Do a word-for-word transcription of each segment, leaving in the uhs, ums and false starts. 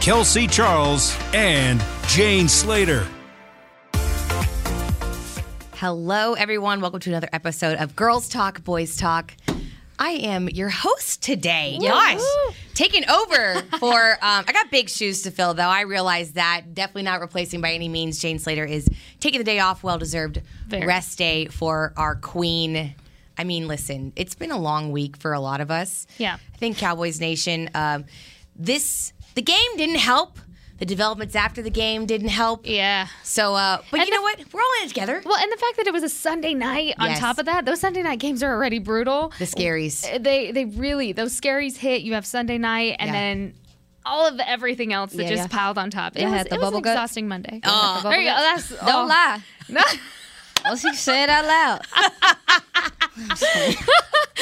Kelsey Charles, and Jane Slater. Hello, everyone. Welcome to another episode of Girls Talk, Boys Talk. I am your host today. Woo-hoo. Gosh, taking over for, um, I got big shoes to fill, though. I realize that. Definitely not replacing by any means. Jane Slater is taking the day off, well-deserved Fair. rest day for our queen. I mean, listen, it's been a long week for a lot of us. Yeah. I think Cowboys Nation, um, this... The game didn't help. The developments after the game didn't help. Yeah. So, uh, but and you know the, what? We're all in it together. Well, and the fact that it was a Sunday night on yes. top of that, those Sunday night games are already brutal. The scaries. They they really, those scaries hit. You have Sunday night and yeah. then all of the, everything else that yeah, just yeah. piled on top. It yeah, was, it was an gut. exhausting Monday. Oh. The there you go. That's, oh. Don't lie. No. Unless you say it out loud.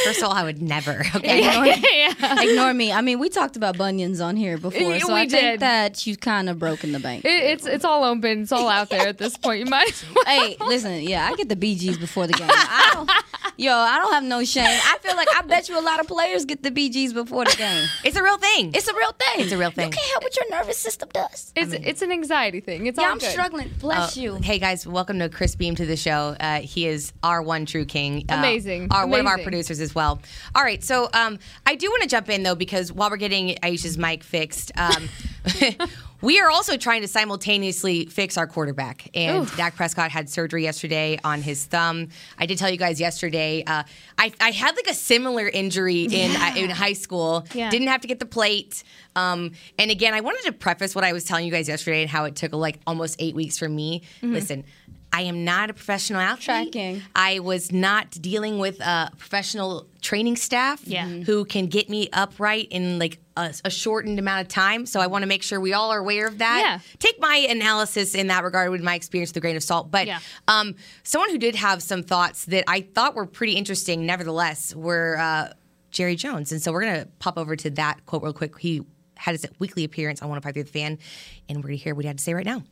First of all, I would never. Okay, ignore, yeah. ignore me. I mean, we talked about bunions on here before, so we I did. think that you kind of broken the bank. It, it's it's all open. It's all out there at this point. You might. Well. Hey, listen. Yeah, I get the Bee Gees before the game. I don't, yo, I don't have no shame. I feel like I bet you a lot of players get the Bee Gees before the game. It's a real thing. It's a real thing. It's a real thing. You can't help what your nervous system does. It's I mean, it's an anxiety thing. It's yeah, all I'm good. struggling. Bless uh, you. Hey guys, welcome to Chris Beam to the show. Uh, he is our one true king. Uh, Amazing. Our Amazing. one of our producers as well. All right, so um, I do want to jump in, though, because while we're getting Aisha's mic fixed, um, we are also trying to simultaneously fix our quarterback. And Oof. Dak Prescott had surgery yesterday on his thumb. I did tell you guys yesterday, uh, I, I had like a similar injury in, yeah. uh, in high school. Yeah. Didn't have to get the plate. Um, and again, I wanted to preface what I was telling you guys yesterday and how it took like almost eight weeks for me. Mm-hmm. Listen. I am not a professional athlete. Tracking. I was not dealing with a professional training staff yeah. who can get me upright in like a, a shortened amount of time. So I want to make sure we all are aware of that. Yeah. Take my analysis in that regard with my experience with a grain of salt. But yeah. um, someone who did have some thoughts that I thought were pretty interesting, nevertheless, were uh, Jerry Jones. And so we're going to pop over to that quote real quick. He had his weekly appearance on one oh five point three The Fan, and we're going to hear what he had to say right now.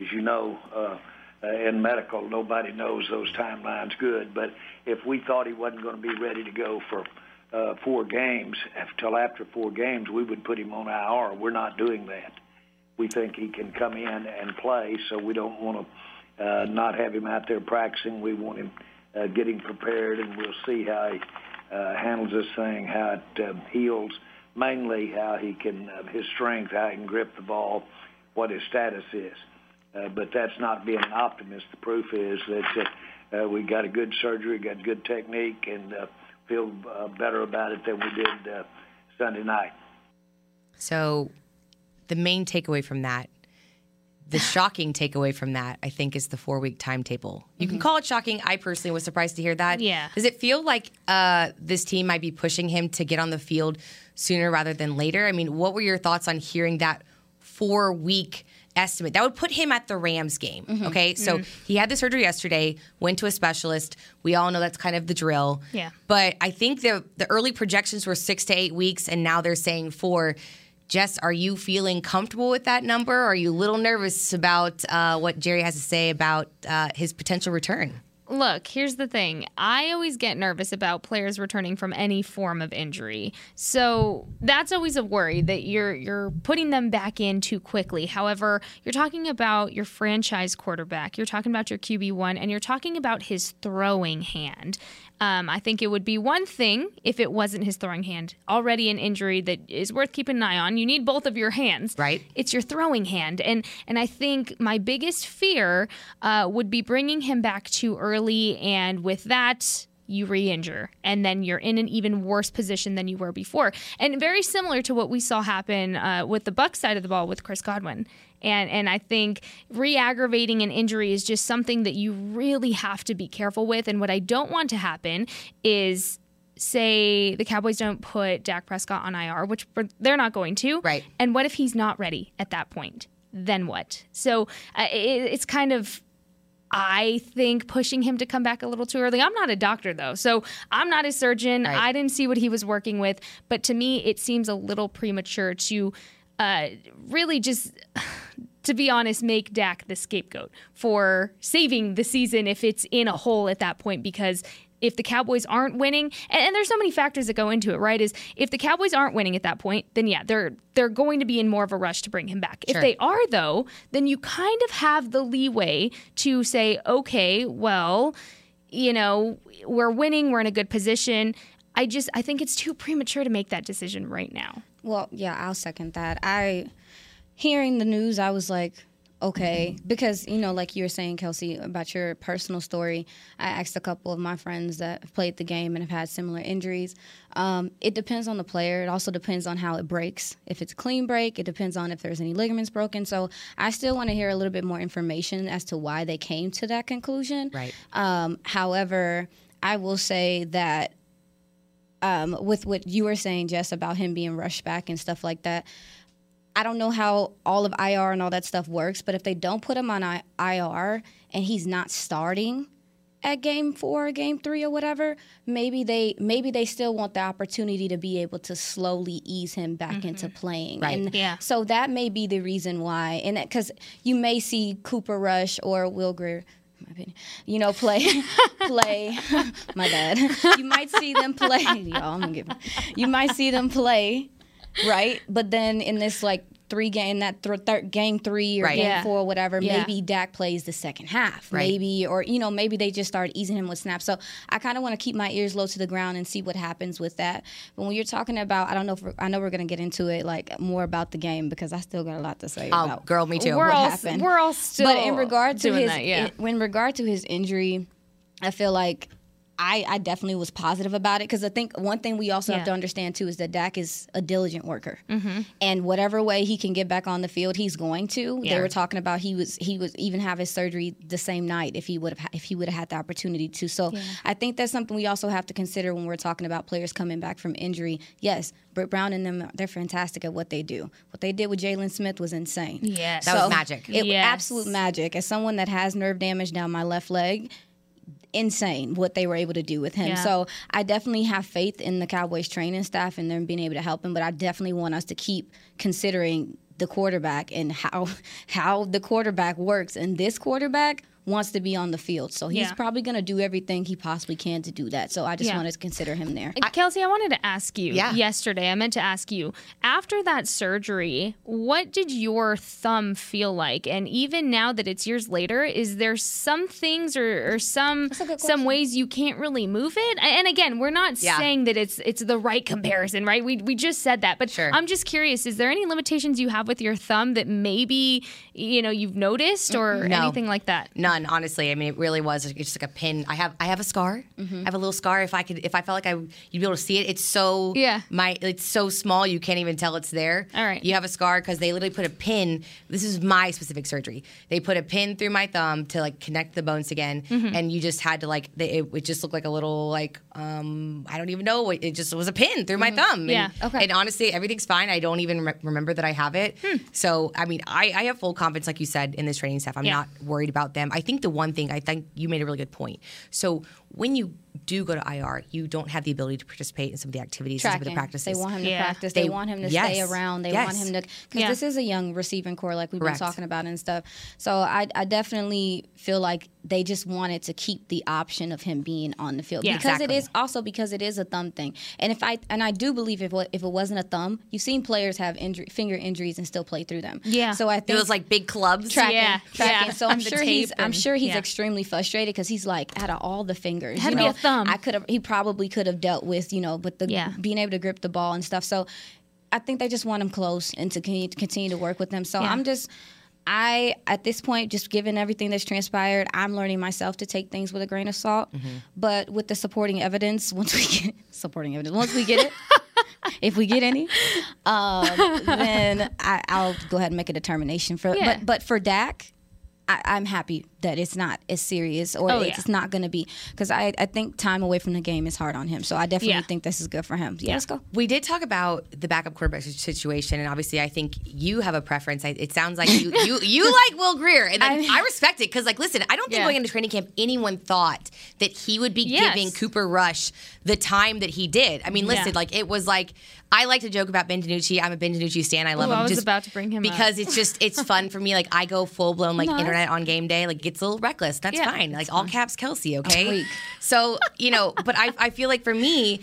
As you know, uh, Uh, in medical, nobody knows those timelines good, but if we thought he wasn't going to be ready to go for uh, four games, until after four games, we would put him on I R. We're not doing that. We think he can come in and play, so we don't want to uh, not have him out there practicing. We want him uh, getting prepared, and we'll see how he uh, handles this thing, how it um, heals, mainly how he can, uh, his strength, how he can grip the ball, what his status is. Uh, but that's not being an optimist. The proof is that uh, uh, we got a good surgery, got good technique, and uh, feel uh, better about it than we did uh, Sunday night. So the main takeaway from that, the shocking takeaway from that, I think, is the four-week timetable. You mm-hmm. can call it shocking. I personally was surprised to hear that. Yeah. Does it feel like uh, this team might be pushing him to get on the field sooner rather than later? I mean, what were your thoughts on hearing that four-week estimate? That would put him at the Rams game, mm-hmm. okay? So mm-hmm. he had the surgery yesterday, went to a specialist. We all know that's kind of the drill. Yeah. But I think the, the early projections were six to eight weeks, and now they're saying four. Jess, are you feeling comfortable with that number? Or are you a little nervous about uh, what Jerry has to say about uh, his potential return? Look, here's the thing. I always get nervous about players returning from any form of injury. So that's always a worry that you're you're putting them back in too quickly. However, you're talking about your franchise quarterback. You're talking about your Q B one, and you're talking about his throwing hand. Um, I think it would be one thing if it wasn't his throwing hand. Already an injury that is worth keeping an eye on. You need both of your hands. Right. It's your throwing hand. And and I think my biggest fear uh, would be bringing him back too early. And with that, you re-injure. And then you're in an even worse position than you were before. And very similar to what we saw happen uh, with the Bucs side of the ball with Chris Godwin. And and I think re-aggravating an injury is just something that you really have to be careful with. And what I don't want to happen is, say, the Cowboys don't put Dak Prescott on I R, which they're not going to. Right. And what if he's not ready at that point? then what? So uh, it, it's kind of, I think, pushing him to come back a little too early. I'm not a doctor, though, so I'm not a surgeon. Right. I didn't see what he was working with. But to me, it seems a little premature to uh, really just... to be honest, make Dak the scapegoat for saving the season if it's in a hole at that point, because if the Cowboys aren't winning, and, and there's so many factors that go into it, right, is if the Cowboys aren't winning at that point, then yeah, they're they're going to be in more of a rush to bring him back. Sure. If they are, though, then you kind of have the leeway to say, okay, well, you know, we're winning, we're in a good position. I just, I think it's too premature to make that decision right now. Well, yeah, I'll second that. I... Hearing the news, I was like, okay, because, you know, like you were saying, Kelsey, about your personal story, I asked a couple of my friends that have played the game and have had similar injuries. Um, it depends on the player. It also depends on how it breaks. If it's a clean break, it depends on if there's any ligaments broken. So I still want to hear a little bit more information as to why they came to that conclusion. Right. Um, however, I will say that um, with what you were saying, Jess, about him being rushed back and stuff like that, I don't know how all of I R and all that stuff works, but if they don't put him on I R and he's not starting at game four, or game three, or whatever, maybe they maybe they still want the opportunity to be able to slowly ease him back mm-hmm. into playing. Right. And yeah. So that may be the reason why, and because you may see Cooper Rush or Will Grier, in my opinion, you know, play, play. My bad. You might see them play. Y'all, I'm gonna give. You might see them play. Right, but then in this like three game, that th- th- game three or right. game yeah. four, or whatever, yeah. maybe Dak plays the second half, right. maybe, or you know, maybe they just start easing him with snaps. So I kind of want to keep my ears low to the ground and see what happens with that. But when you're talking about, I don't know, if we're, I know we're gonna get into it like more about the game because I still got a lot to say. Oh, about girl, me too. We're what all happened. We're all still. But in regard to his, that, yeah. in, in regard to his injury, I feel like. I, I definitely was positive about it because I think one thing we also yeah. have to understand, too, is that Dak is a diligent worker. Mm-hmm. And whatever way he can get back on the field, he's going to. Yeah. They were talking about he was he was even have his surgery the same night if he would have if he would have had the opportunity to. So yeah. I think that's something we also have to consider when we're talking about players coming back from injury. Yes, Britt Brown and them, they're fantastic at what they do. What they did with Jaylon Smith was insane. Yes. That so was magic. It, yes. Absolute magic. As someone that has nerve damage down my left leg, insane what they were able to do with him. Yeah. So I definitely have faith in the Cowboys training staff and them being able to help him, but I definitely want us to keep considering the quarterback and how how the quarterback works. And this quarterback wants to be on the field, so he's yeah. probably going to do everything he possibly can to do that. So I just yeah. wanted to consider him there. Kelsey, I wanted to ask you yeah. yesterday, I meant to ask you, after that surgery, what did your thumb feel like? And even now that it's years later, is there some things or, or some some ways you can't really move it? And again, we're not yeah. saying that it's it's the right comparison, right? We we just said that, but sure. I'm just curious, is there any limitations you have with your thumb that maybe, you know, you've noticed or no. anything like that? No. Honestly, I mean, it really was just like a pin. I have, I have a scar. Mm-hmm. I have a little scar. If I could, if I felt like I, you'd be able to see it. It's so, yeah. my, it's so small you can't even tell it's there. All right, you have a scar because they literally put a pin. This is my specific surgery. They put a pin through my thumb to like connect the bones again, mm-hmm. and you just had to like, they, it, it just looked like a little like, um, I don't even know. It, it just was a pin through mm-hmm. my thumb. Yeah, and, okay. And honestly, everything's fine. I don't even re- remember that I have it. Hmm. So I mean, I, I have full confidence, like you said, in this training staff. I'm yeah. not worried about them. I I think the one thing, I think you made a really good point. So when you do go to I R, you don't have the ability to participate in some of the activities, Tracking. some of the practices. They want him to yeah. practice. They, they want him to yes. stay around. They yes. want him to, because yeah. this is a young receiving core like we've Correct. been talking about and stuff. So I, I definitely feel like they just wanted to keep the option of him being on the field yeah. because exactly. it is also because it is a thumb thing. And if I and I do believe if if it wasn't a thumb, you've seen players have injury, finger injuries and still play through them. Yeah. So I think it was like big clubs. Tracking, yeah. Tracking. Yeah. So I'm sure he's and, I'm sure he's yeah. extremely frustrated because he's like, out of all the fingers, you know, thumb. I could have. He probably could have dealt with, you know, with the yeah. being able to grip the ball and stuff. So, I think they just want him close and to continue to work with them. So yeah. I'm just, I at this point, just given everything that's transpired, I'm learning myself to take things with a grain of salt. Mm-hmm. But with the supporting evidence, once we get supporting evidence, once we get it. If we get any, um, then I, I'll go ahead and make a determination for. Yeah. But but for Dak. I, I'm happy that it's not as serious, or oh, it's yeah. not going to be, because I, I think time away from the game is hard on him. So I definitely yeah. think this is good for him. Yeah, yeah, let's go. We did talk about the backup quarterback situation, and obviously I think you have a preference. I, it sounds like you you, you like Will Grier, and like, I, mean, I respect it because, like, listen, I don't think yeah. going into training camp anyone thought that he would be yes. giving Cooper Rush the time that he did. I mean, listen, yeah. like it was like, I like to joke about Ben DiNucci. I'm a Ben DiNucci stan. I love Ooh, him. I was just about to bring him because up. It's just it's fun for me. Like I go full blown like no, internet on game day. Like it's a little reckless. That's yeah, fine. Like fun. All caps Kelsey. Okay. So you know, but I I feel like for me,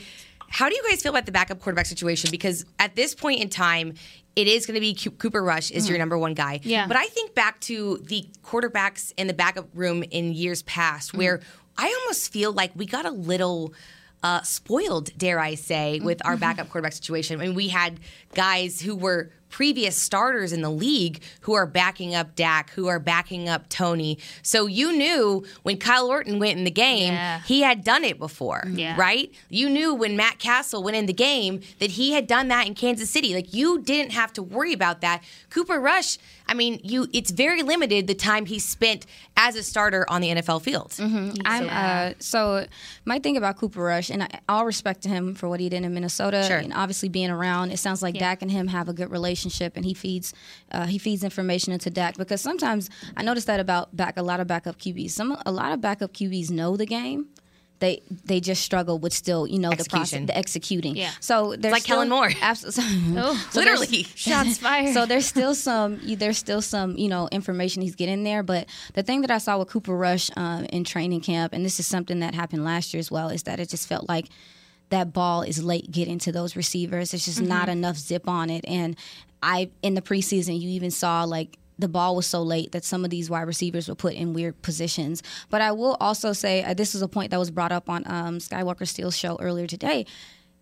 how do you guys feel about the backup quarterback situation? Because at this point in time, it is going to be Cooper Rush is mm-hmm. your number one guy. Yeah. But I think back to the quarterbacks in the backup room in years past, mm-hmm. where I almost feel like we got a little. Uh, spoiled, dare I say, with our backup quarterback situation. I mean, we had guys who were previous starters in the league who are backing up Dak, who are backing up Tony. So you knew when Kyle Orton went in the game, yeah. he had done it before, yeah. right? You knew when Matt Castle went in the game that he had done that in Kansas City. Like, you didn't have to worry about that. Cooper Rush, I mean, you it's very limited the time he spent as a starter on the N F L field. Mm-hmm. So, I'm, uh, so my thing about Cooper Rush, and I, all respect to him for what he did in Minnesota, sure. and obviously being around, it sounds like yeah. Dak and him have a good relationship, and he feeds uh, he feeds information into Dak, because sometimes I notice that about back a lot of backup Q Bs. Some a lot of backup Q Bs know the game. They they just struggle with still, you know, Execution. the process, the executing. Yeah. So there's like still, Kellen Moore. Absolutely. Oh, so literally. Shots fired. So there's still some, there's still some, you know, information he's getting there. But the thing that I saw with Cooper Rush um, in training camp, and this is something that happened last year as well, is that it just felt like that ball is late getting to those receivers. It's just mm-hmm. not enough zip on it. And I in the preseason, you even saw like, the ball was so late that some of these wide receivers were put in weird positions. But I will also say, uh, this is a point that was brought up on um, Skywalker Steele's show earlier today.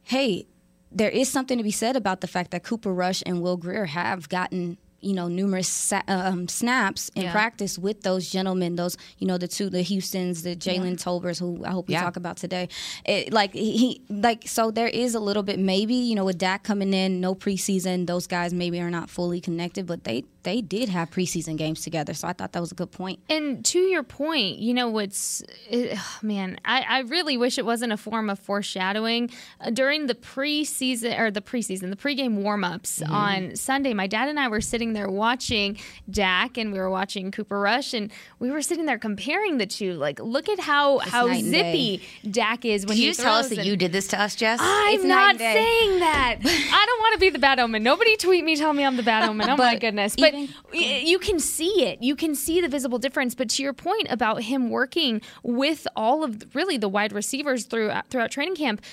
Hey, there is something to be said about the fact that Cooper Rush and Will Grier have gotten, you know, numerous sa- um, snaps in yeah. practice with those gentlemen, those, you know, the two, the Houstons, the Jalen yeah. Tolbers, who I hope we yeah. talk about today. It, like, he, like, so there is a little bit, maybe, you know, with Dak coming in, no preseason, those guys maybe are not fully connected, but they, they did have preseason games together, so I thought that was a good point. And to your point, you know, what's, it, oh man, I, I really wish it wasn't a form of foreshadowing. Uh, during the preseason, or the preseason, the pregame warmups mm. on Sunday, my dad and I were sitting there watching Dak, and we were watching Cooper Rush, and we were sitting there comparing the two. Like, look at how, how zippy Dak is when did he throws. Did you tell us that and, you did this to us, Jess? I'm it's not saying that. I don't want to be the bad omen. Nobody tweet me, tell me I'm the bad omen. Oh, but, my goodness. But you can see it. You can see the visible difference. But to your point about him working with all of the, really the wide receivers throughout, throughout training camp,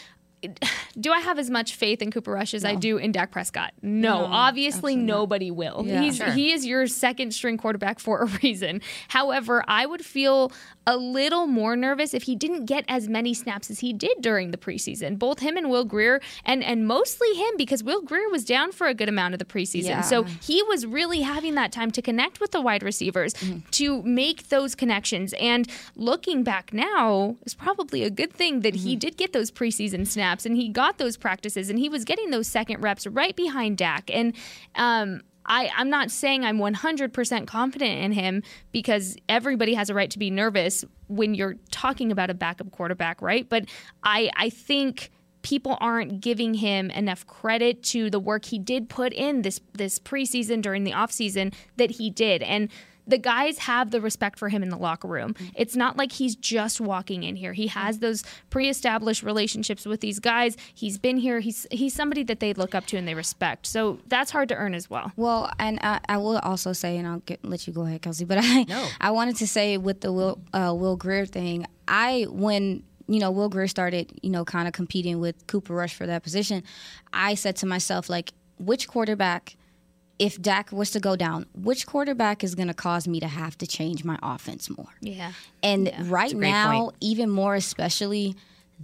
do I have as much faith in Cooper Rush as no. I do in Dak Prescott? No, no obviously nobody not. will. Yeah. He's, sure. He is your second string quarterback for a reason. However, I would feel a little more nervous if he didn't get as many snaps as he did during the preseason. Both him and Will Grier, and, and mostly him, because Will Grier was down for a good amount of the preseason. Yeah. So he was really having that time to connect with the wide receivers, mm-hmm. to make those connections. And looking back now, it's probably a good thing that mm-hmm. he did get those preseason snaps. And he got those practices, and he was getting those second reps right behind Dak. And um, I, I'm not saying I'm one hundred percent confident in him, because everybody has a right to be nervous when you're talking about a backup quarterback, right? But I, I think people aren't giving him enough credit to the work he did put in this, this preseason during the offseason that he did. And the guys have the respect for him in the locker room. Mm-hmm. It's not like he's just walking in here. He has those pre-established relationships with these guys. He's been here. He's he's somebody that they look up to and they respect. So that's hard to earn as well. Well, and I, I will also say, and I'll get, let you go ahead, Kelsey, but I no. I wanted to say with the Will, uh, Will Grier thing, I, when... you know, Will Grier started, you know, kind of competing with Cooper Rush for that position, I said to myself, like, which quarterback, if Dak was to go down, which quarterback is going to cause me to have to change my offense more? Yeah. And yeah, right now, point. even more especially,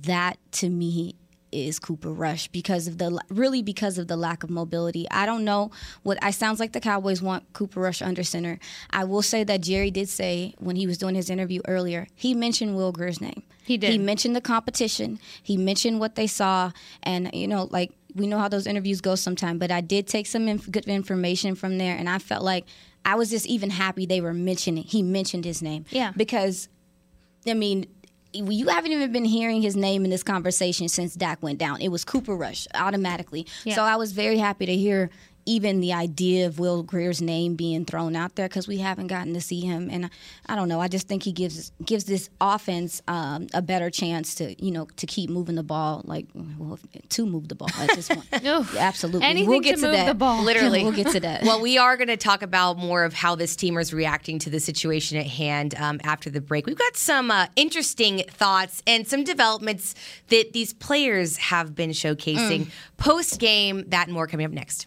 that to me is Cooper Rush, because of the really because of the lack of mobility. I don't know what I sounds like the Cowboys want Cooper Rush under center. I will say that Jerry did say when he was doing his interview earlier, he mentioned Will Grier's name. He did. He mentioned the competition. He mentioned what they saw. And, you know, like we know how those interviews go sometimes, but I did take some inf- good information from there, and I felt like I was just even happy they were mentioning, he mentioned his name. Yeah. Because, I mean, you haven't even been hearing his name in this conversation since Dak went down. It was Cooper Rush automatically. Yeah. So I was very happy to hear even the idea of Will Grier's name being thrown out there, because we haven't gotten to see him. And I don't know, I just think he gives gives this offense um, a better chance to, you know, to keep moving the ball, like, well, to move the ball at this point. Yeah, absolutely. Anything we'll get to, to move that. The ball. Literally. We'll get to that. Well, we are going to talk about more of how this team is reacting to the situation at hand um, after the break. We've got some uh, interesting thoughts and some developments that these players have been showcasing mm. post-game. That and more coming up next.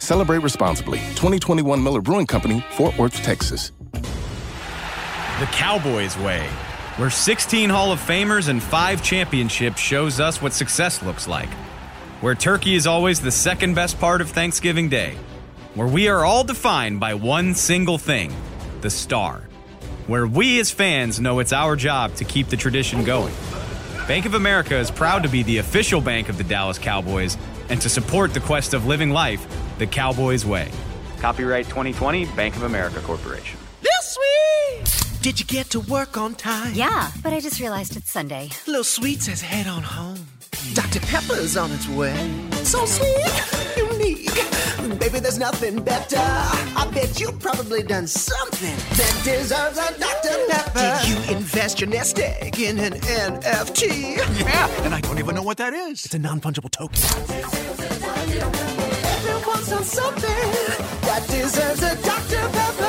Celebrate responsibly. twenty twenty-one Miller Brewing Company, Fort Worth, Texas. The Cowboys way, where sixteen Hall of Famers and five championships shows us what success looks like. Where turkey is always the second best part of Thanksgiving Day. Where we are all defined by one single thing, the star. Where we as fans know it's our job to keep the tradition going. Bank of America is proud to be the official bank of the Dallas Cowboys and to support the quest of living life the Cowboys way. Copyright twenty twenty, Bank of America Corporation. This week! Did you get to work on time? Yeah, but I just realized it's Sunday. Little Sweet says head on home. Doctor Pepper's on its way. So sweet, unique. Baby, there's nothing better. I bet you've probably done something that deserves a Doctor Pepper. Did you invest your nest egg in an N F T? Yeah, and I don't even know what that is. It's a non-fungible token. Everyone's done something that deserves a Doctor Pepper.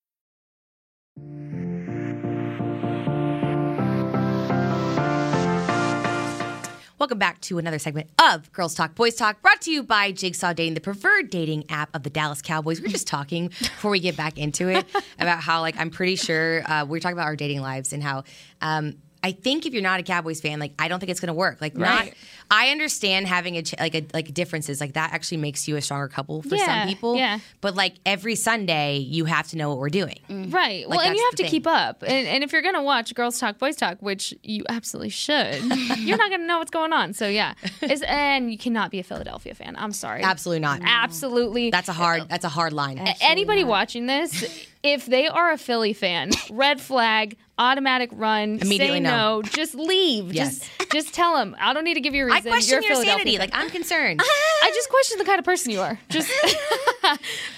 Welcome back to another segment of Girls Talk, Boys Talk, brought to you by Jigsaw Dating, the preferred dating app of the Dallas Cowboys. We were just talking before we get back into it about how, like, I'm pretty sure uh, we we're talking about our dating lives and how um, I think if you're not a Cowboys fan, like, I don't think it's going to work. Like, right. not. I understand having a ch- like a like differences like that actually makes you a stronger couple for yeah, some people. Yeah. But like every Sunday, you have to know what we're doing. Mm. Right. Like, well, and you have to thing. keep up. And, and if you're gonna watch Girls Talk, Boys Talk, which you absolutely should, you're not gonna know what's going on. So yeah, it's, and you cannot be a Philadelphia fan. I'm sorry. Absolutely not. No. Absolutely. That's a hard. That's a hard line. Absolutely Anybody not. watching this, if they are a Philly fan, red flag, automatic run. Immediately say no. no. Just leave. Yes. Just just tell them. I don't need to give you a reason. I question your sanity. Like, I'm concerned. I just question the kind of person you are. Just,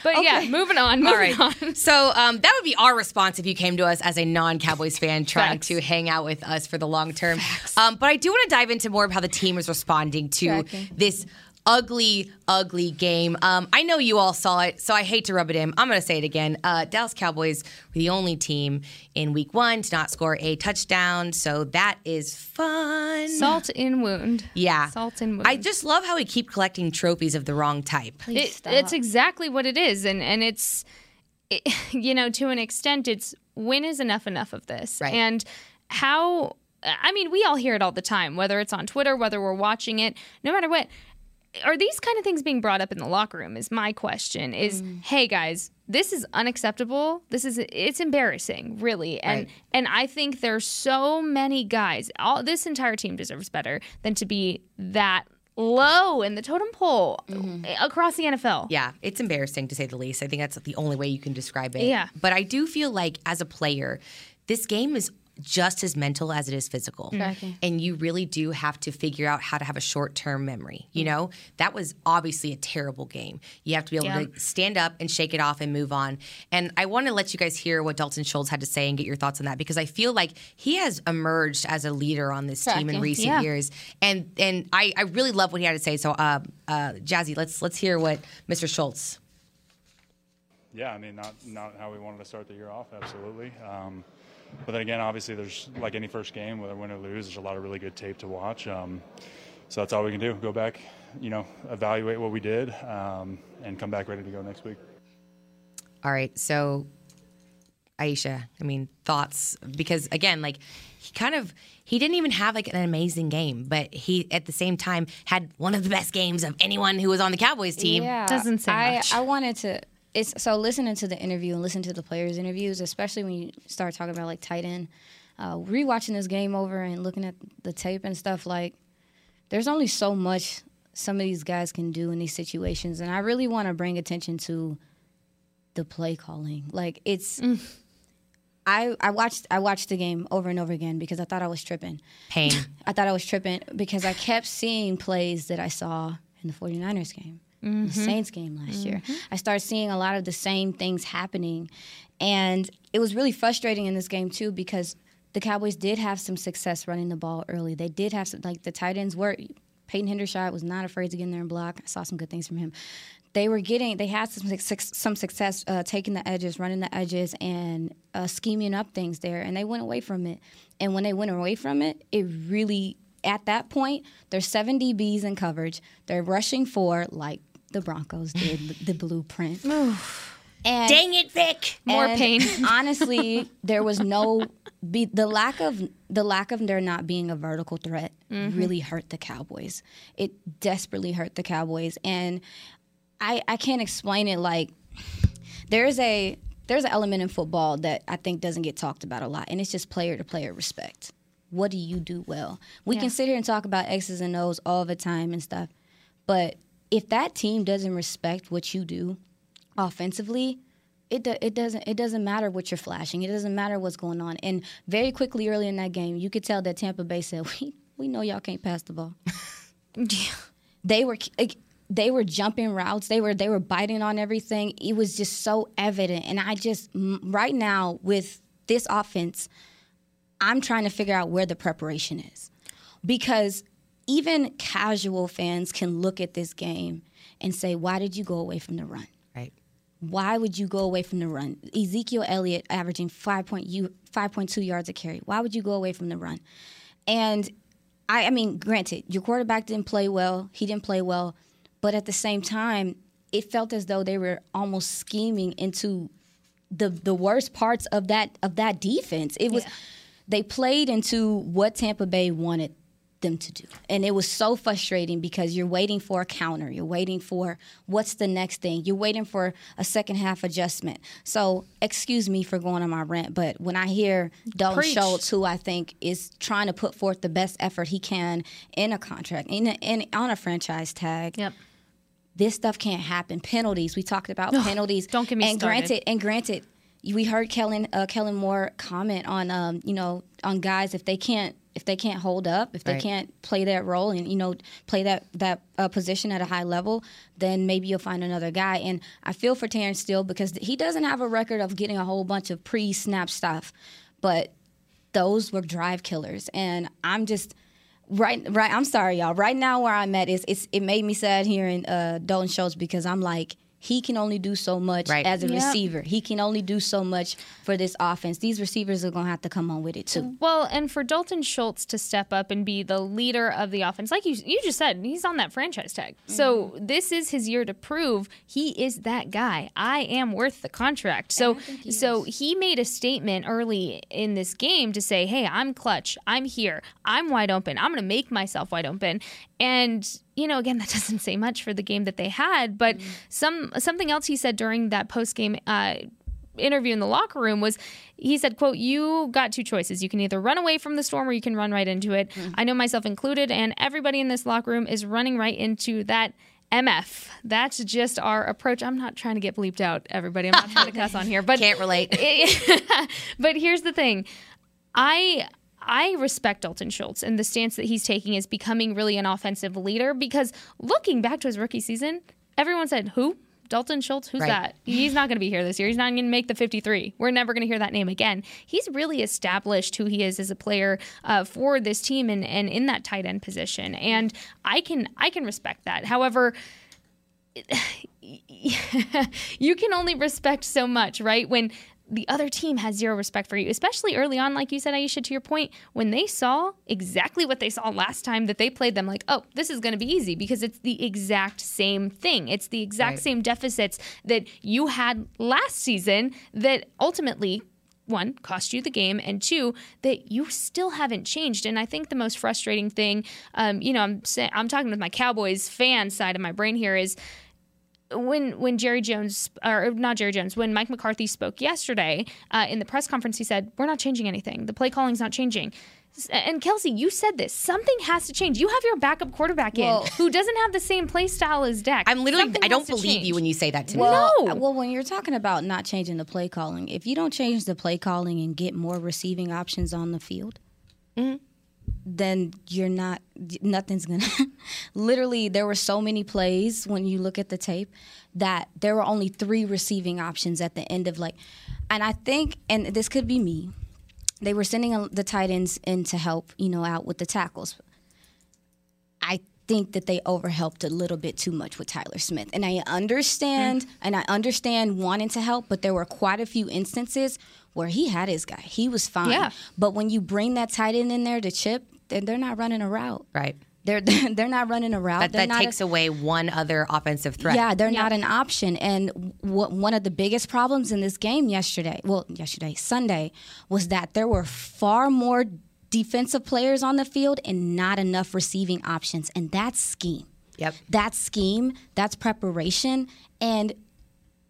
But okay. yeah, moving on. Moving All right. on. So um, that would be our response if you came to us as a non-Cowboys fan trying Facts. to hang out with us for the long term. Um, but I do want to dive into more of how the team is responding to Tracking. this ugly, ugly game. Um, I know you all saw it, so I hate to rub it in. I'm going to say it again. Uh, Dallas Cowboys were the only team in week one to not score a touchdown, so that is fun. Salt in wound. Yeah. Salt in wound. I just love how we keep collecting trophies of the wrong type. Please it, stop. It's exactly what it is, and, and it's, it, you know, to an extent, it's when is enough enough of this? Right. And how, I mean, we all hear it all the time, whether it's on Twitter, whether we're watching it, no matter what. are these kind of things being brought up in the locker room is my question, is, mm. hey, guys, this is unacceptable. This is it's embarrassing, really. And right. and I think there's so many guys. All this entire team deserves better than to be that low in the totem pole mm-hmm. across the N F L. Yeah, it's embarrassing, to say the least. I think that's the only way you can describe it. Yeah. But I do feel like, as a player, this game is just as mental as it is physical. Okay. And you really do have to figure out how to have a short-term memory. You know, that was obviously a terrible game. You have to be able yeah. to stand up and shake it off and move on. And I want to let you guys hear what Dalton Schultz had to say and get your thoughts on that, because I feel like he has emerged as a leader on this Correct. team in recent yeah. years. And and I, I really love what he had to say. So, uh, uh, Jazzy, let's let's hear what Mister Schultz. Yeah, I mean, not, not how we wanted to start the year off, absolutely. Um But then again, obviously, there's, like any first game, whether win or lose, there's a lot of really good tape to watch. Um, so that's all we can do. Go back, you know, evaluate what we did, um, and come back ready to go next week. All right. So, Aisha, I mean, thoughts? Because, again, like, he kind of – he didn't even have, like, an amazing game. But he, at the same time, had one of the best games of anyone who was on the Cowboys team. Yeah. Doesn't say I, much. I wanted to – It's so listening to the interview and listening to the players' interviews, especially when you start talking about, like, tight end, uh, rewatching this game over and looking at the tape and stuff, like, there's only so much some of these guys can do in these situations. And I really want to bring attention to the play calling. Like, it's mm. I, I watched I watched the game over and over again because I thought I was tripping. Pain. I thought I was tripping because I kept seeing plays that I saw in the 49ers game. Mm-hmm. The Saints game last mm-hmm. year. I started seeing a lot of the same things happening. And it was really frustrating in this game, too, because the Cowboys did have some success running the ball early. They did have some, like, the tight ends were, Peyton Hendershot was not afraid to get in there and block. I saw some good things from him. They were getting, they had some, some success uh, taking the edges, running the edges, and uh, scheming up things there. And they went away from it. And when they went away from it, it really, at that point, there's seven D Bs in coverage. They're rushing for, like, the Broncos did the blueprint. Oof. And dang it, Vic! More pain. Honestly, there was no be, the lack of the lack of there not being a vertical threat mm-hmm. really hurt the Cowboys. It desperately hurt the Cowboys, and I I can't explain it. Like, there is a there's an element in football that I think doesn't get talked about a lot, and it's just player to player respect. What do you do well? We yeah. can sit here and talk about X's and O's all the time and stuff, but if that team doesn't respect what you do offensively, it do, it doesn't it doesn't matter what you're flashing. It doesn't matter what's going on. And very quickly early in that game, you could tell that Tampa Bay said, "We we know y'all can't pass the ball." They were they were jumping routes. They were they were biting on everything. It was just so evident. And I just right now with this offense, I'm trying to figure out where the preparation is, because even casual fans can look at this game and say, why did you go away from the run? Right. Why would you go away from the run? Ezekiel Elliott averaging five point two yards a carry. Why would you go away from the run? And, I, I mean, granted, your quarterback didn't play well. He didn't play well. But at the same time, it felt as though they were almost scheming into the the worst parts of that, of that defense. It was yeah. They played into what Tampa Bay wanted them to do. And it was so frustrating because you're waiting for a counter. You're waiting for what's the next thing. You're waiting for a second half adjustment. So excuse me for going on my rant, but when I hear Dalton Schultz, who I think is trying to put forth the best effort he can in a contract, in, a, in on a franchise tag, yep. this stuff can't happen. Penalties. We talked about Ugh, penalties. Don't get me and started. Granted, and granted, we heard Kellen, uh, Kellen Moore comment on, um, you know, on guys if they can't If they can't hold up, if they right. can't play that role and, you know, play that, that uh, position at a high level, then maybe you'll find another guy. And I feel for Terrence Steele because he doesn't have a record of getting a whole bunch of pre-snap stuff. But those were drive killers. And I'm just right. right. I'm sorry, y'all. Right now where I'm at is it's it made me sad hearing uh, Dalton Schultz because I'm like, he can only do so much right. as a yep. receiver. He can only do so much for this offense. These receivers are going to have to come on with it, too. Well, and for Dalton Schultz to step up and be the leader of the offense, like you you just said, he's on that franchise tag. Mm-hmm. So this is his year to prove he is that guy. I am worth the contract. So, he, so he made a statement early in this game to say, hey, I'm clutch. I'm here. I'm wide open. I'm going to make myself wide open. And you know, again, that doesn't say much for the game that they had. But mm-hmm. some something else he said during that post-game uh, interview in the locker room was, he said, quote, "You got two choices. You can either run away from the storm or you can run right into it. Mm-hmm. I know myself included, and everybody in this locker room is running right into that M F. That's just our approach." I'm not trying to get bleeped out, everybody. I'm not trying to cuss on here, but can't relate. It, but here's the thing. I I respect Dalton Schultz, and the stance that he's taking is becoming really an offensive leader, because looking back to his rookie season, everyone said, who? Dalton Schultz? Who's right. that? He's not going to be here this year. He's not going to make the fifty-three. We're never going to hear that name again. He's really established who he is as a player uh, for this team and, and in that tight end position. And I can I can respect that. However, you can only respect so much, right? When the other team has zero respect for you, especially early on, like you said, Aisha, to your point, when they saw exactly what they saw last time that they played them, like, oh, this is going to be easy because it's the exact same thing. It's the exact right. same deficits that you had last season that ultimately, one, cost you the game, and two, that you still haven't changed. And I think the most frustrating thing, um, you know, I'm say- I'm talking with my Cowboys fan side of my brain here, is When when Jerry Jones, or not Jerry Jones, when Mike McCarthy spoke yesterday uh, in the press conference, he said, we're not changing anything. The play calling's not changing. And Kelsey, you said this. Something has to change. You have your backup quarterback well, in who doesn't have the same play style as Dak. I'm literally, Something I don't believe change. you when you say that to well, me. No. Well, when you're talking about not changing the play calling, if you don't change the play calling and get more receiving options on the field, mm-hmm. then you're not, nothing's gonna, literally there were so many plays when you look at the tape that there were only three receiving options at the end of like, and I think, and this could be me, they were sending the tight ends in to help, you know, out with the tackles. I think that they overhelped a little bit too much with Tyler Smith. And I understand, mm. and I understand wanting to help, but there were quite a few instances where he had his guy. He was fine. Yeah. But when you bring that tight end in there to chip, then they're not running a route. Right. They're they're not running a route. That, that takes a, away one other offensive threat. Yeah, they're yeah. not an option. And w- one of the biggest problems in this game yesterday, well, yesterday, Sunday, was that there were far more defensive players on the field and not enough receiving options. And that's scheme. Yep. That's scheme. That's preparation. And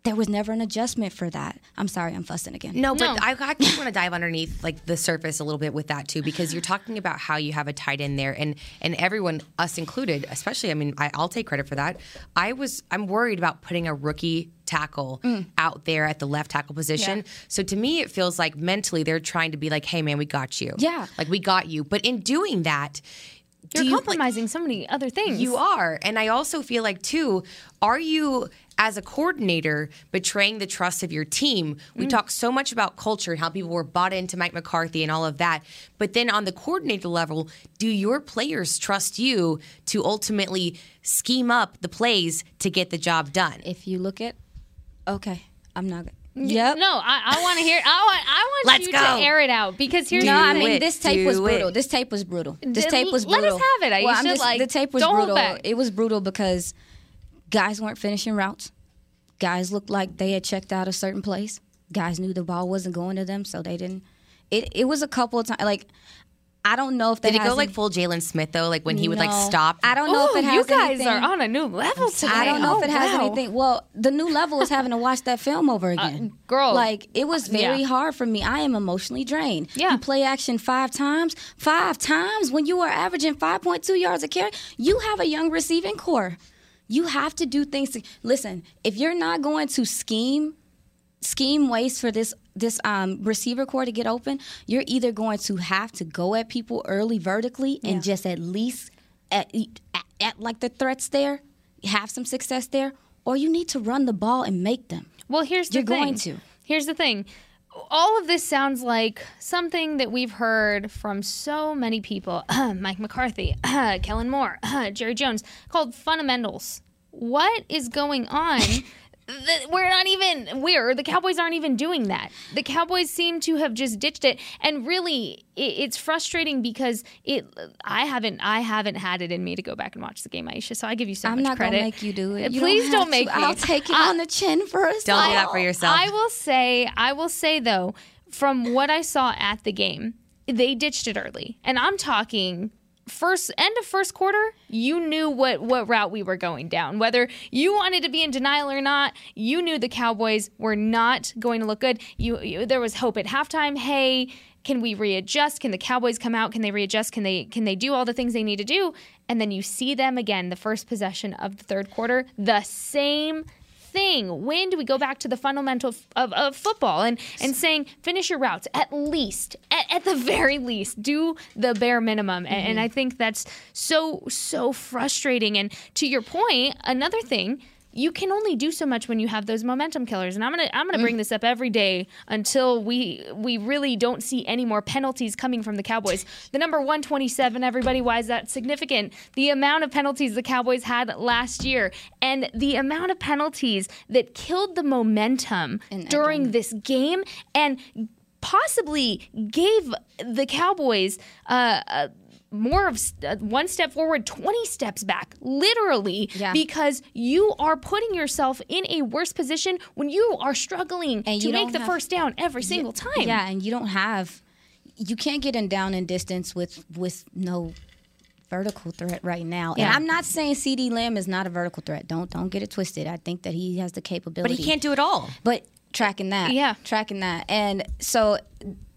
there was never an adjustment for that. I'm sorry, I'm fussing again. No, but no. I, I just want to dive underneath like the surface a little bit with that too, because you're talking about how you have a tight end there, and and everyone, us included, especially. I mean, I, I'll take credit for that. I was, I'm worried about putting a rookie tackle mm. out there at the left tackle position. Yeah. So to me, it feels like mentally they're trying to be like, "Hey, man, we got you. Yeah, like we got you." But in doing that, you're you, compromising like, so many other things. You are, and I also feel like too, are you, as a coordinator, betraying the trust of your team? We mm. talk so much about culture and how people were bought into Mike McCarthy and all of that. But then on the coordinator level, do your players trust you to ultimately scheme up the plays to get the job done? If you look at, okay, I'm not good. Yep. No, I, I want to hear. I want. I want Let's you go. to air it out, because here's. No, I mean it, this tape was brutal. It. This tape was brutal. This tape was brutal. Let us have it. I well, just, like, the tape was brutal. It was brutal because guys weren't finishing routes. Guys looked like they had checked out a certain place. Guys knew the ball wasn't going to them, so they didn't. It it was a couple of times. Like, I don't know if that did it go like full Jaylon Smith though, like when he no. would like stop. I don't know Ooh, if it has. You guys anything. are on a new level today. I don't know oh, if it has wow. anything. Well, the new level is having to watch that film over again, uh, girl. Like it was very yeah. hard for me. I am emotionally drained. Yeah. You play action five times, five times when you are averaging five point two yards a carry. You have a young receiving core. You have to do things. To, listen, if you're not going to scheme, scheme ways for this this um, receiver core to get open, you're either going to have to go at people early vertically and yeah. just at least at, at, at like the threats there, have some success there, or you need to run the ball and make them. Well, here's the you're thing. You're going to. Here's the thing. All of this sounds like something that we've heard from so many people, Mike McCarthy, Kellen Moore, Jerry Jones, called fundamentals. What is going on? that we're not even, we're, the Cowboys aren't even doing that. The Cowboys seem to have just ditched it. And really, it, it's frustrating because it, I haven't, I haven't had it in me to go back and watch the game, Aisha. So I give you so I'm much credit. I'm not going to make you do it. You Please don't, don't make to. me. I'll take it I, on the chin for us. Don't do that for yourself. I will say, I will say though, from what I saw at the game, they ditched it early. And I'm talking first end of first quarter, you knew what, what route we were going down. Whether you wanted to be in denial or not, you knew the Cowboys were not going to look good. You, you there was hope at halftime. Hey, can we readjust? Can the Cowboys come out? Can they readjust? Can they can they do all the things they need to do? And then you see them again, the first possession of the third quarter, the same thing. When do we go back to the fundamental f- of, of football and, and saying, finish your routes, at least, at, at the very least, do the bare minimum. Mm-hmm. And, and I think that's so, so frustrating. And to your point, another thing, you can only do so much when you have those momentum killers. And I'm going to I'm going to mm. bring this up every day until we we really don't see any more penalties coming from the Cowboys. The number one twenty-seven, everybody, why is that significant? The amount of penalties the Cowboys had last year and the amount of penalties that killed the momentum and during this game and possibly gave the Cowboys uh, a more of one step forward, twenty steps back, literally, yeah. because you are putting yourself in a worse position when you are struggling and to make the have, first down every you, single time. Yeah, and you don't have, you can't get in down in distance with, with no vertical threat right now. Yeah. And I'm not saying C D. Lamb is not a vertical threat. Don't don't get it twisted. I think that he has the capability. But he can't do it all. But tracking that. Yeah. Tracking that. And so...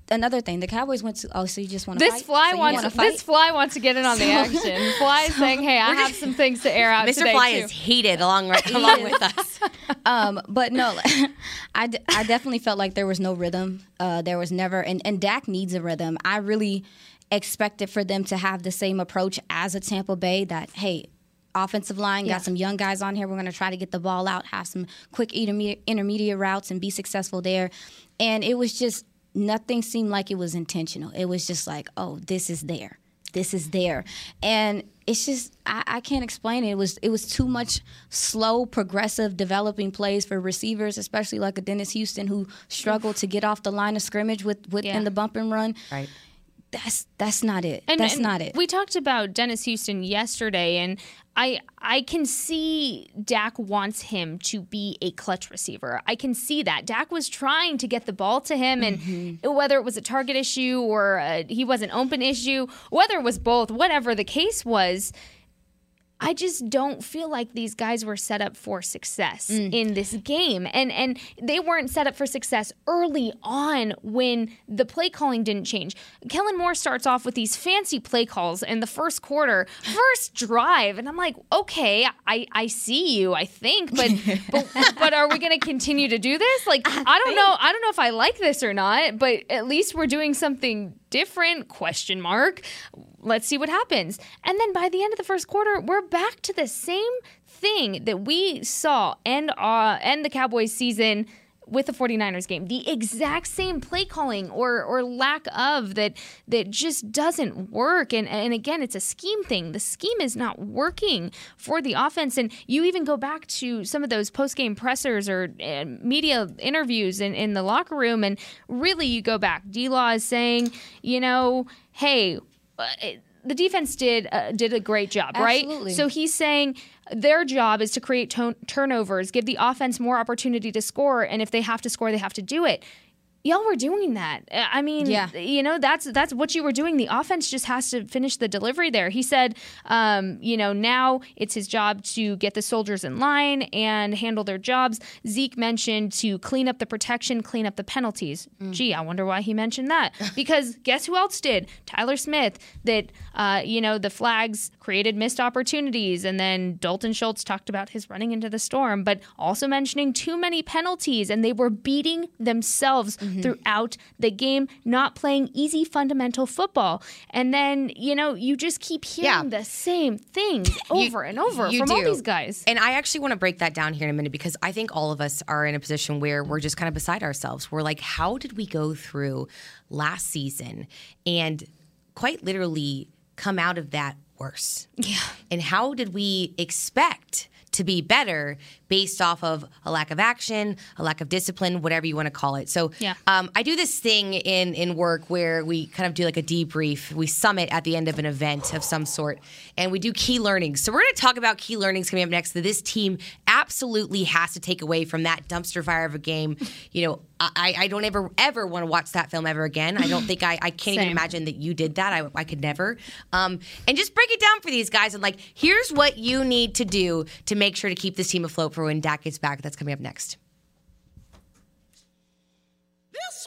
Another thing, the Cowboys went to. Oh, so you just want to this fight? fly so wants to fight? This fly wants to get in on so, the action. Fly is so, saying, "Hey, I have just, some things to air out." Mister Today Fly too. Is heated along right, along with us. Um, but no, I, d- I definitely felt like there was no rhythm. Uh, there was never, and and Dak needs a rhythm. I really expected for them to have the same approach as a Tampa Bay. That hey. Offensive line, yeah. got some young guys on here. We're going to try to get the ball out, have some quick interme- intermediate routes, and be successful there. And it was just nothing seemed like it was intentional. It was just like, oh, this is there. This is there. And it's just, I, I can't explain it. It was, it was too much slow, progressive, developing plays for receivers, especially like a Dennis Houston who struggled to get off the line of scrimmage with, with yeah. in the bump and run. Right. That's that's not it. And, that's and not it. We talked about Dennis Houston yesterday, and I I can see Dak wants him to be a clutch receiver. I can see that. Dak was trying to get the ball to him, and mm-hmm. whether it was a target issue or a, he was an open issue, whether it was both, whatever the case was, I just don't feel like these guys were set up for success mm. in this game. And and they weren't set up for success early on when the play calling didn't change. Kellen Moore starts off with these fancy play calls in the first quarter, first drive. And I'm like, okay, I, I see you, I think. But but, but are we going to continue to do this? Like, I, I don't think. know. I don't know if I like this or not, but at least we're doing something different, question mark. Let's see what happens. And then by the end of the first quarter, we're back to the same thing that we saw end, uh, end the Cowboys season with the 49ers game. The exact same play calling or or lack of that that just doesn't work. And, and again, it's a scheme thing. The scheme is not working for the offense. And you even go back to some of those post-game pressers or uh, media interviews in, in the locker room, and really you go back. D-Law is saying, you know, hey, Uh, the defense did uh, did a great job, Absolutely. Right? So he's saying their job is to create ton- turnovers, give the offense more opportunity to score, and if they have to score, they have to do it. Y'all were doing that. I mean, yeah. you know, that's that's what you were doing. The offense just has to finish the delivery there. He said, um, you know, now it's his job to get the soldiers in line and handle their jobs. Zeke mentioned to clean up the protection, clean up the penalties. Mm. Gee, I wonder why he mentioned that. Because guess who else did? Tyler Smith. That, uh, you know, the flags created missed opportunities. And then Dalton Schultz talked about his running into the storm, but also mentioning too many penalties. And they were beating themselves mm-hmm. throughout the game, not playing easy fundamental football. And then, you know, you just keep hearing yeah. the same thing over you, and over from do. all these guys. And I actually want to break that down here in a minute, because I think all of us are in a position where we're just kind of beside ourselves. We're like, how did we go through last season and quite literally come out of that worse? Yeah. And how did we expect to be better based off of a lack of action, a lack of discipline, whatever you want to call it. So yeah. um, I do this thing in, in work where we kind of do like a debrief. We sum it at the end of an event of some sort, and we do key learnings. So we're going to talk about key learnings coming up next that this team absolutely has to take away from that dumpster fire of a game. You know, I, I don't ever, ever want to watch that film ever again. I don't think I, I can't Same. even imagine that you did that. I, I could never. Um, and just break it down for these guys and like, here's what you need to do to make sure to keep this team afloat for when Dak gets back. That's coming up next. This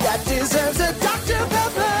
that deserves a Doctor Pepper.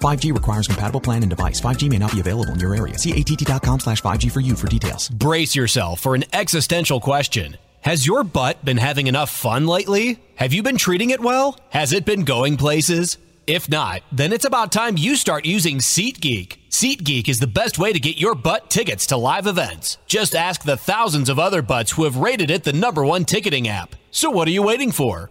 five G requires compatible plan and device. five G may not be available in your area. See A T T dot com slash five G for you for details. Brace yourself for an existential question. Has your butt been having enough fun lately? Have you been treating it well? Has it been going places? If not, then it's about time you start using SeatGeek. SeatGeek is the best way to get your butt tickets to live events. Just ask the thousands of other butts who have rated it the number one ticketing app. So what are you waiting for?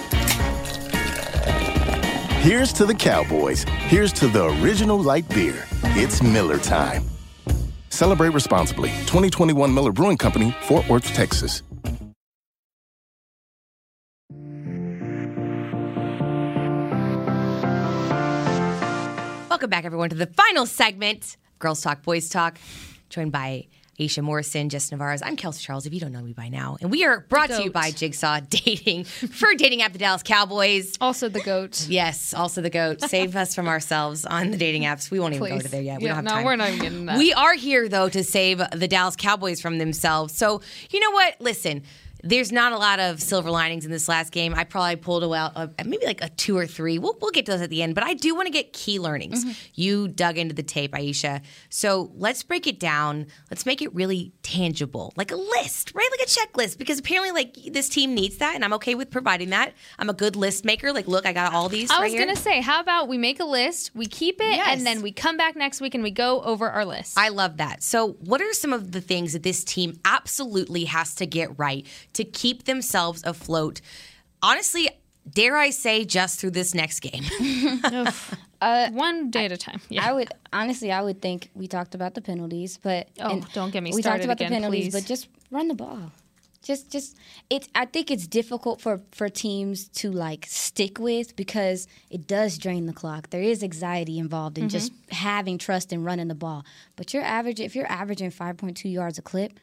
Here's to the Cowboys. Here's to the original light beer. It's Miller Time. Celebrate responsibly. twenty twenty-one Miller Brewing Company, Fort Worth, Texas. Welcome back, everyone, to the final segment, Girls Talk, Boys Talk, joined by Aisha Morrison, Jess Navarez. I'm Kelsey Charles, if you don't know me by now. And we are brought to you by Jigsaw Dating, for dating app, the Dallas Cowboys. Also the GOAT. Yes, also the GOAT. Save us from ourselves on the dating apps. We won't Please. even go to there yet. We yeah, don't have no, time. No, we're not even getting that. We are here, though, to save the Dallas Cowboys from themselves. So, you know what? Listen. There's not a lot of silver linings in this last game. I probably pulled out uh, maybe like a two or three. We'll, we'll get to those at the end. But I do want to get key learnings. Mm-hmm. You dug into the tape, Aisha. So let's break it down. Let's make it really tangible. Like a list, right? Like a checklist. Because apparently like this team needs that. And I'm okay with providing that. I'm a good list maker. Like, look, I got all these I right here. I was going to say, how about we make a list, we keep it, yes. and then we come back next week and we go over our list. I love that. So what are some of the things that this team absolutely has to get right to keep themselves afloat? Honestly, dare I say, just through this next game. uh, One day I, at a time. Yeah. I would honestly, I would think we talked about the penalties, but oh, don't get me we started. We talked about again, the penalties, please. But just run the ball. Just, just it's. I think it's difficult for, for teams to like stick with because it does drain the clock. There is anxiety involved in mm-hmm. just having trust and running the ball. But you're averaging if you're averaging five point two yards a clip.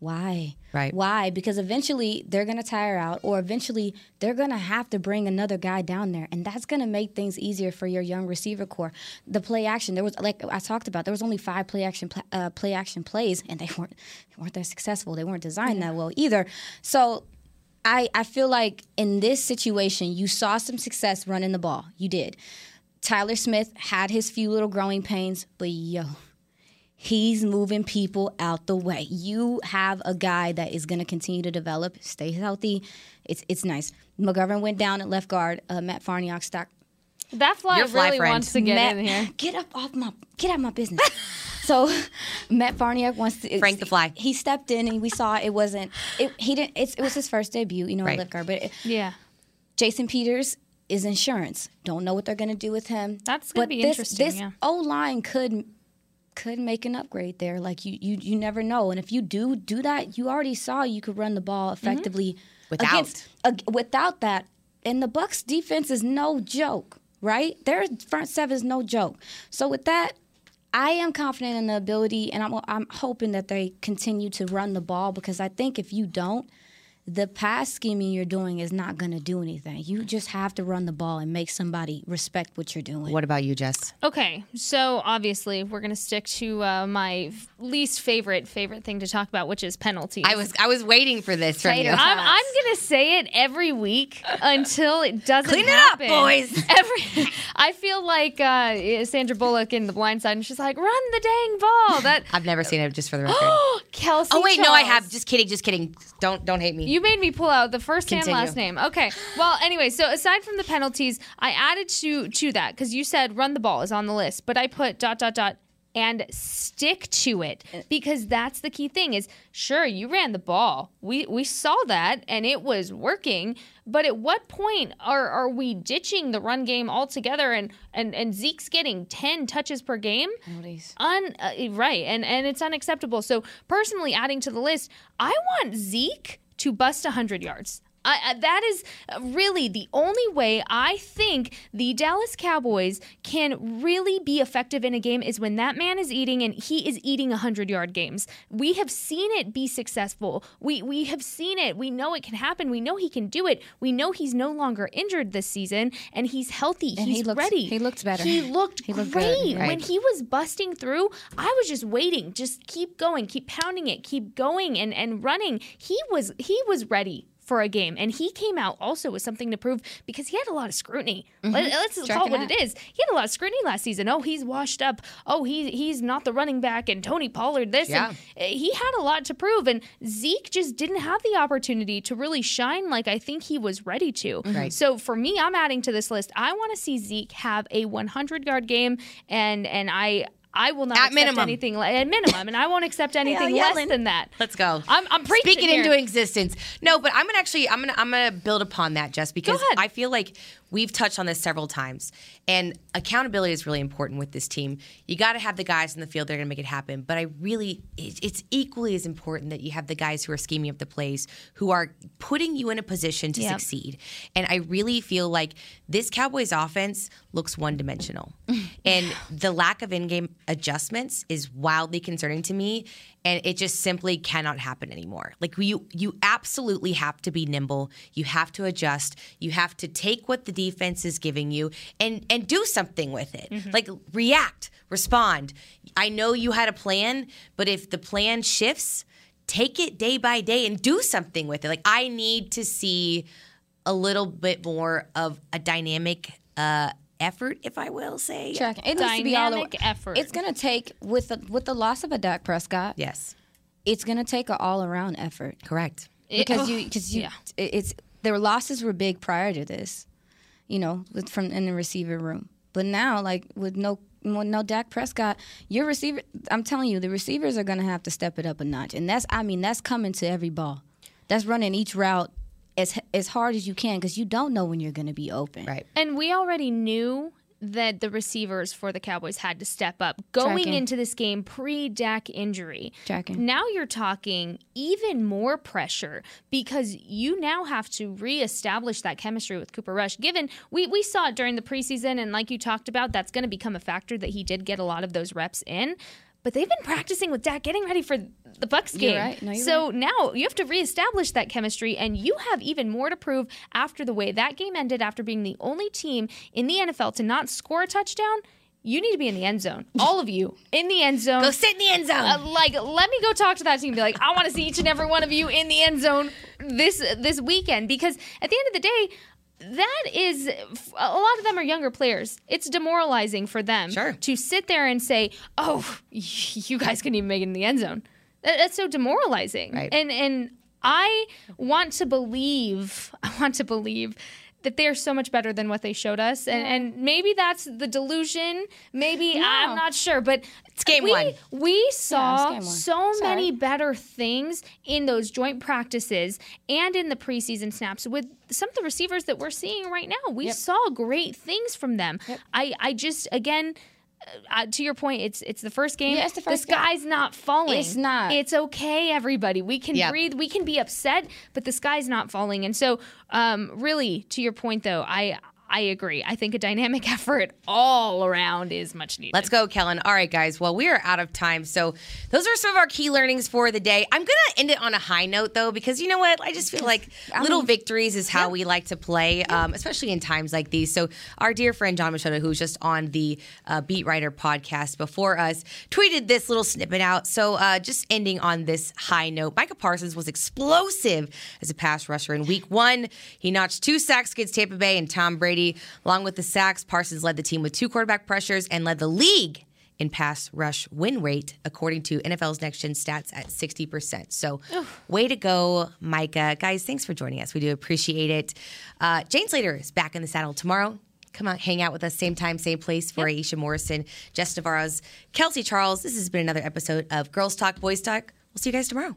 Why? Right. Why? Because eventually they're going to tire out or eventually they're going to have to bring another guy down there. And that's going to make things easier for your young receiver core. The play action, there was, like I talked about, there was only five play action uh, play action plays, and they weren't they weren't that successful. They weren't designed that well either. So I, I feel like in this situation, you saw some success running the ball. You did. Tyler Smith had his few little growing pains, but yo. He's moving people out the way. You have a guy that is going to continue to develop, stay healthy. It's it's nice. McGovern went down at left guard. Uh, Matt Farniok stock. That fly Your really fly wants to get Matt, in here. Get up off my get out of my business. So Matt Farniok wants to Frank the fly. He stepped in and we saw it wasn't. It, he didn't. It's, it was his first debut, you know, right. at left guard. But it, yeah, Jason Peters is insurance. Don't know what they're going to do with him. That's going to be this, interesting. This yeah. O line could. could make an upgrade there. Like, you, you you never know. And if you do do that, you already saw you could run the ball effectively. Mm-hmm. Without. Against, uh, without that. And the Bucks defense is no joke, right? Their front seven is no joke. So with that, I am confident in the ability, and I'm, I'm hoping that they continue to run the ball, because I think if you don't, the pass scheming you're doing is not going to do anything. You just have to run the ball and make somebody respect what you're doing. What about you, Jess? Okay, so obviously we're going to stick to uh, my f- least favorite favorite thing to talk about, which is penalties. I was I was waiting for this from Later. you. I'm, I'm going to say it every week until it doesn't Clean happen. Clean it up, boys. Every I feel like uh, Sandra Bullock in The Blind Side, and she's like, "Run the dang ball." That I've never seen it. Just for the record, Kelsey. Oh wait, Charles. No, I have. Just kidding. Just kidding. Don't don't hate me. You You made me pull out the first Continue. and last name. Okay. Well, anyway, so aside from the penalties, I added to to that because you said run the ball is on the list, but I put dot, dot, dot, and stick to it, because that's the key thing is, sure, you ran the ball. We we saw that, and it was working, but at what point are, are we ditching the run game altogether and, and, and Zeke's getting ten touches per game? Penalties. Un, uh, right, and, and it's unacceptable. So personally, adding to the list, I want Zeke to bust one hundred yards. I, I, that is really the only way I think the Dallas Cowboys can really be effective in a game is when that man is eating, and he is eating one hundred-yard games. We have seen it be successful. We we have seen it. We know it can happen. We know he can do it. We know he's no longer injured this season, and he's healthy. And he's he looked, ready. He looked better. He looked he great. Good, right? When he was busting through, I was just waiting. Just keep going. Keep pounding it. Keep going and, and running. He was he was ready for a game, and he came out also with something to prove, because he had a lot of scrutiny. Mm-hmm. Let, let's Check call it what out. it is. He had a lot of scrutiny last season. Oh, he's washed up. Oh, he, he's not the running back, and Tony Pollard this. Yeah. And he had a lot to prove, and Zeke just didn't have the opportunity to really shine like I think he was ready to. Right. So for me, I'm adding to this list. I want to see Zeke have a one hundred-yard game, and and I... I will not at accept minimum. anything le- at minimum, and I won't accept anything yeah, less than that. Let's go. I'm, I'm preaching Speak it here. into existence. No, but I'm gonna actually I'm gonna I'm gonna build upon that, Jess, because I feel like we've touched on this several times, and accountability is really important with this team. You got to have the guys in the field that are gonna make it happen, but I really it, it's equally as important that you have the guys who are scheming up the plays, who are putting you in a position to yep. succeed. And I really feel like this Cowboys offense looks one-dimensional, and the lack of in-game adjustments is wildly concerning to me, and it just simply cannot happen anymore. Like, you you absolutely have to be nimble. You have to adjust. You have to take what the defense is giving you and and do something with it. Mm-hmm. Like, react, respond. I know you had a plan, but if the plan shifts, take it day by day and do something with it. Like, I need to see a little bit more of a dynamic uh effort, if I will say. Check. It needs Dynamic to be all the, effort. It's going to take, with the, with the loss of a Dak Prescott, yes, it's going to take an all-around effort. Correct. It, because oh, you, cause you, yeah. it's their losses were big prior to this, you know, from in the receiver room. But now, like, with no with no Dak Prescott, your receiver, I'm telling you, the receivers are going to have to step it up a notch. And that's, I mean, that's coming to every ball. That's running each route as as hard as you can, because you don't know when you're going to be open. Right. And we already knew that the receivers for the Cowboys had to step up going Tracking. into this game pre-Dak injury. Tracking. Now you're talking even more pressure, because you now have to reestablish that chemistry with Cooper Rush. Given we, we saw it during the preseason, and like you talked about, that's going to become a factor that he did get a lot of those reps in. But they've been practicing with Dak, getting ready for the Bucs game. You're right. No, you're so right. Now you have to reestablish that chemistry, and you have even more to prove after the way that game ended, after being the only team in the N F L to not score a touchdown. You need to be in the end zone. All of you in the end zone. Go sit in the end zone. Uh, like, let me go talk to that team and be like, I want to see each and every one of you in the end zone this this weekend. Because at the end of the day, that is, a lot of them are younger players. It's demoralizing for them sure. to sit there and say, oh, you guys couldn't even make it in the end zone. That's so demoralizing. Right. And and I want to believe, I want to believe that they're so much better than what they showed us. And, and maybe that's the delusion. Maybe, no. I'm not sure. But it's game we, one. We saw yeah, so Sorry. many better things in those joint practices and in the preseason snaps with some of the receivers that we're seeing right now. We yep. saw great things from them. Yep. I, I just, again... Uh, to your point, it's it's the first game. Yeah, it's the first game. The sky's not falling. It's not. It's okay, everybody. We can yep. breathe. We can be upset, but the sky's not falling. And so, um, really, to your point, though, I I agree. I think a dynamic effort all around is much needed. Let's go, Kellen. All right, guys. Well, we are out of time. So those are some of our key learnings for the day. I'm going to end it on a high note, though, because you know what? I just feel like little victories is how yeah. we like to play, yeah. um, especially in times like these. So our dear friend John Machado, who's just on the uh, Beat Writer podcast before us, tweeted this little snippet out. So uh, just ending on this high note, Micah Parsons was explosive as a pass rusher in week one. He notched two sacks against Tampa Bay and Tom Brady. Along with the sacks, Parsons led the team with two quarterback pressures and led the league in pass rush win rate, according to N F L's Next Gen Stats at sixty percent. So Oof. way to go, Micah. Guys, thanks for joining us. We do appreciate it. Uh, Jane Slater is back in the saddle tomorrow. Come out, hang out with us. Same time, same place for yep. Aisha Morrison, Jess Navarez, Kelsey Charles. This has been another episode of Girls Talk, Boys Talk. We'll see you guys tomorrow.